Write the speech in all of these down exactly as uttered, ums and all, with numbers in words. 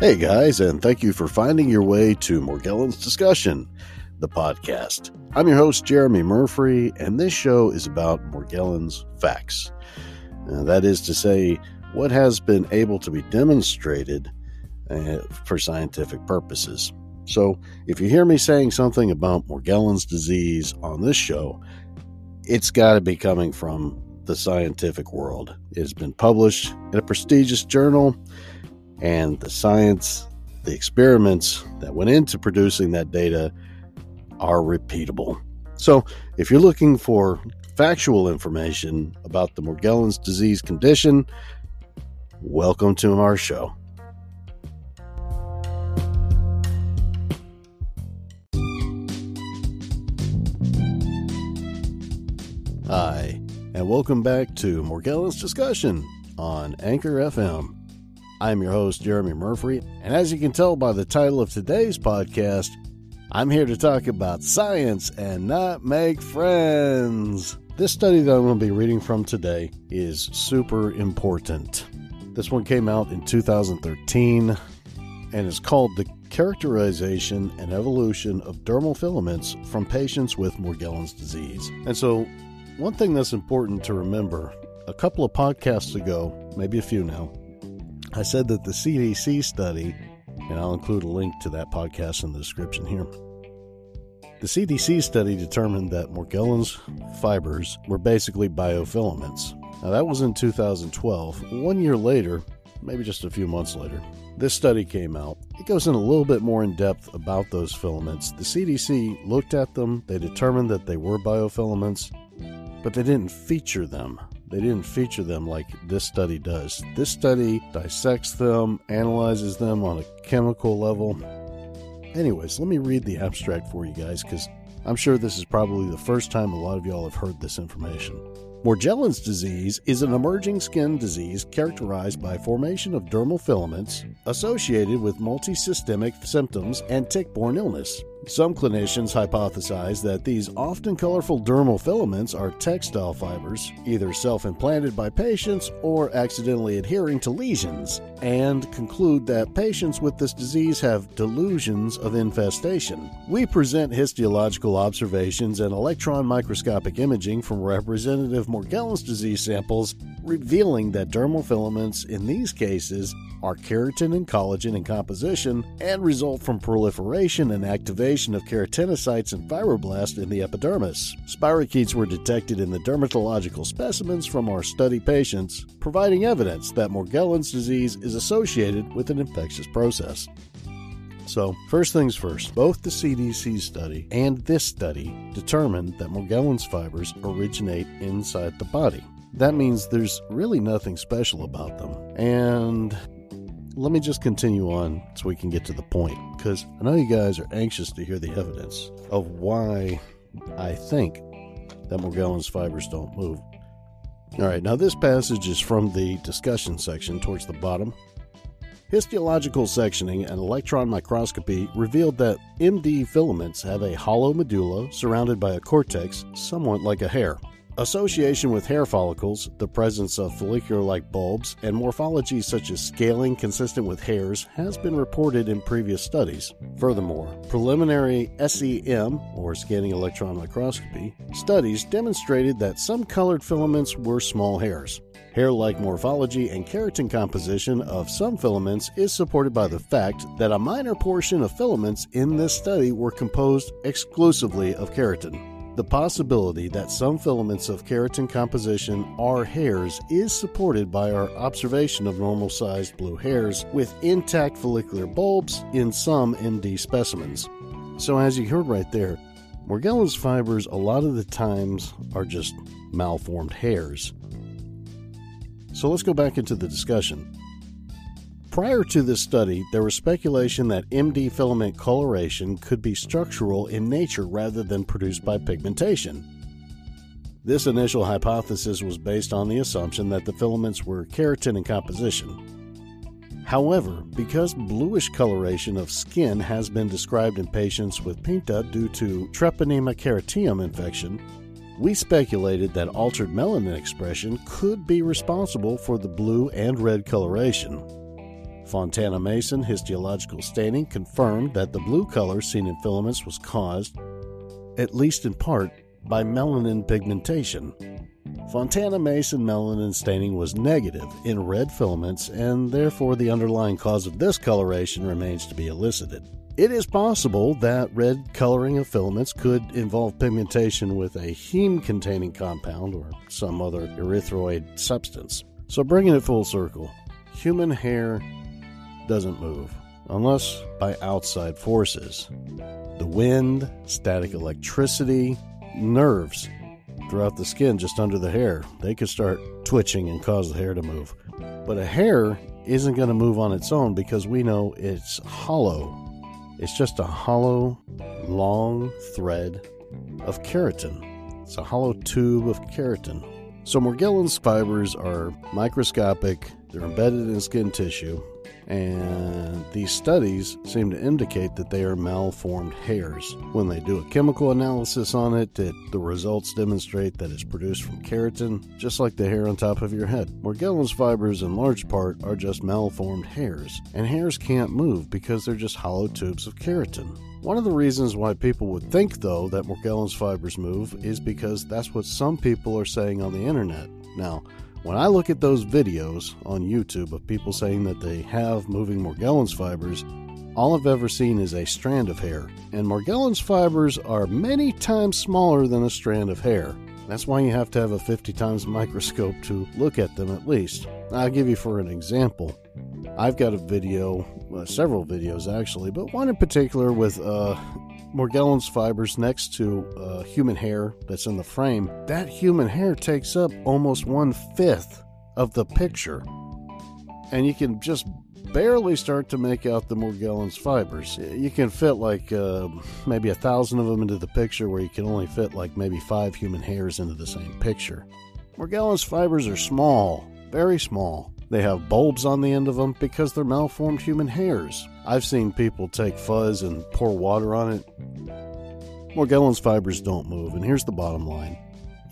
Hey guys, and thank you for finding your way to Morgellons Discussion, the podcast. I'm your host, Jeremy Murphy, and this show is about Morgellons facts. Uh, that is to say, what has been able to be demonstrated uh, for scientific purposes. So if you hear me saying something about Morgellons disease on this show, it's got to be coming from the scientific world. It has been published in a prestigious journal, and the science, the experiments that went into producing that data are repeatable. So if you're looking for factual information about the Morgellons disease condition, welcome to our show. Hi, and welcome back to Morgellons Discussion on Anchor F M. I'm your host, Jeremy Murphy, and as you can tell by the title of today's podcast, I'm here to talk about science and not make friends. This study that I'm going to be reading from today is super important. This one came out in two thousand thirteen and is called The Characterization and Evolution of Dermal Filaments from Patients with Morgellons Disease. And so, one thing that's important to remember, a couple of podcasts ago, maybe a few now, I said that the C D C study, and I'll include a link to that podcast in the description here, the C D C study determined that Morgellons fibers were basically biofilaments. Now that was in two thousand twelve. One year later, maybe just a few months later, this study came out. It goes in a little bit more in depth about those filaments. The C D C looked at them. They determined that they were biofilaments, but they didn't feature them. They didn't feature them like this study does. This study dissects them, analyzes them on a chemical level. Anyways, let me read the abstract for you guys, because I'm sure this is probably the first time a lot of y'all have heard this information. Morgellons disease is an emerging skin disease characterized by formation of dermal filaments associated with multisystemic symptoms and tick-borne illness. Some clinicians hypothesize that these often colorful dermal filaments are textile fibers, either self-implanted by patients or accidentally adhering to lesions, and conclude that patients with this disease have delusions of infestation. We present histological observations and electron microscopic imaging from representative Morgellons disease samples, revealing that dermal filaments in these cases are keratin and collagen in composition and result from proliferation and activation of keratinocytes and fibroblasts in the epidermis. Spirochetes were detected in the dermatological specimens from our study patients, providing evidence that Morgellons disease is associated with an infectious process. So, first things first, both the C D C study and this study determined that Morgellons fibers originate inside the body. That means there's really nothing special about them. And let me just continue on so we can get to the point, because I know you guys are anxious to hear the evidence of why I think that Morgellons fibers don't move. All right, now this passage is from the discussion section towards the bottom. Histological sectioning and electron microscopy revealed that M D filaments have a hollow medulla surrounded by a cortex, somewhat like a hair. Association with hair follicles, the presence of follicular-like bulbs, and morphology such as scaling consistent with hairs has been reported in previous studies. Furthermore, preliminary S E M, or scanning electron microscopy, studies demonstrated that some colored filaments were small hairs. Hair-like morphology and keratin composition of some filaments is supported by the fact that a minor portion of filaments in this study were composed exclusively of keratin. The possibility that some filaments of keratin composition are hairs is supported by our observation of normal-sized blue hairs with intact follicular bulbs in some M D specimens. So as you heard right there, Morgellons fibers a lot of the times are just malformed hairs. So let's go back into the discussion. Prior to this study, there was speculation that M D filament coloration could be structural in nature rather than produced by pigmentation. This initial hypothesis was based on the assumption that the filaments were keratin in composition. However, because bluish coloration of skin has been described in patients with pinta due to Treponema carateum infection, we speculated that altered melanin expression could be responsible for the blue and red coloration. Fontana Mason histological staining confirmed that the blue color seen in filaments was caused, at least in part, by melanin pigmentation. Fontana Mason melanin staining was negative in red filaments, and therefore the underlying cause of this coloration remains to be elicited. It is possible that red coloring of filaments could involve pigmentation with a heme-containing compound or some other erythroid substance. So bringing it full circle, human hair doesn't move unless by outside forces. The wind, static electricity, nerves throughout the skin just under the hair, they could start twitching and cause the hair to move. But a hair isn't going to move on its own because we know it's hollow. It's just a hollow, long thread of keratin. It's a hollow tube of keratin. So Morgellons fibers are microscopic, they're embedded in skin tissue, and these studies seem to indicate that they are malformed hairs. When they do a chemical analysis on it, it the results demonstrate that it's produced from keratin, just like the hair on top of your head. Morgellons fibers, in large part, are just malformed hairs, and hairs can't move because they're just hollow tubes of keratin. One of the reasons why people would think, though, that Morgellons fibers move is because that's what some people are saying on the internet. Now, when I look at those videos on YouTube of people saying that they have moving Morgellons fibers, all I've ever seen is a strand of hair. And Morgellons fibers are many times smaller than a strand of hair. That's why you have to have a fifty times microscope to look at them at least. I'll give you for an example. I've got a video, uh, several videos actually, but one in particular with uh, Morgellons fibers next to uh, human hair that's in the frame. That human hair takes up almost one-fifth of the picture. And you can just barely start to make out the Morgellons fibers. You can fit like uh, maybe a thousand of them into the picture, where you can only fit like maybe five human hairs into the same picture. Morgellons fibers are small, very small. They have bulbs on the end of them because they're malformed human hairs. I've seen people take fuzz and pour water on it. Morgellons fibers don't move, and here's the bottom line.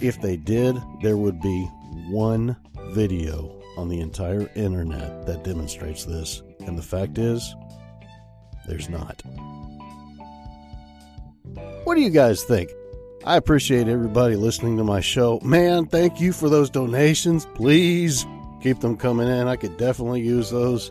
If they did, there would be one video on the entire internet that demonstrates this, and the fact is, there's not. What do you guys think? I appreciate everybody listening to my show. Man, thank you for those donations. Please keep them coming in. I could definitely use those.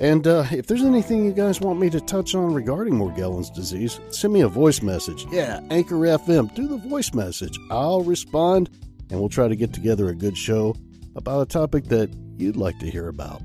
And uh, if there's anything you guys want me to touch on regarding Morgellons disease, send me a voice message. Yeah, Anchor F M, do the voice message. I'll respond, and we'll try to get together a good show about a topic that you'd like to hear about.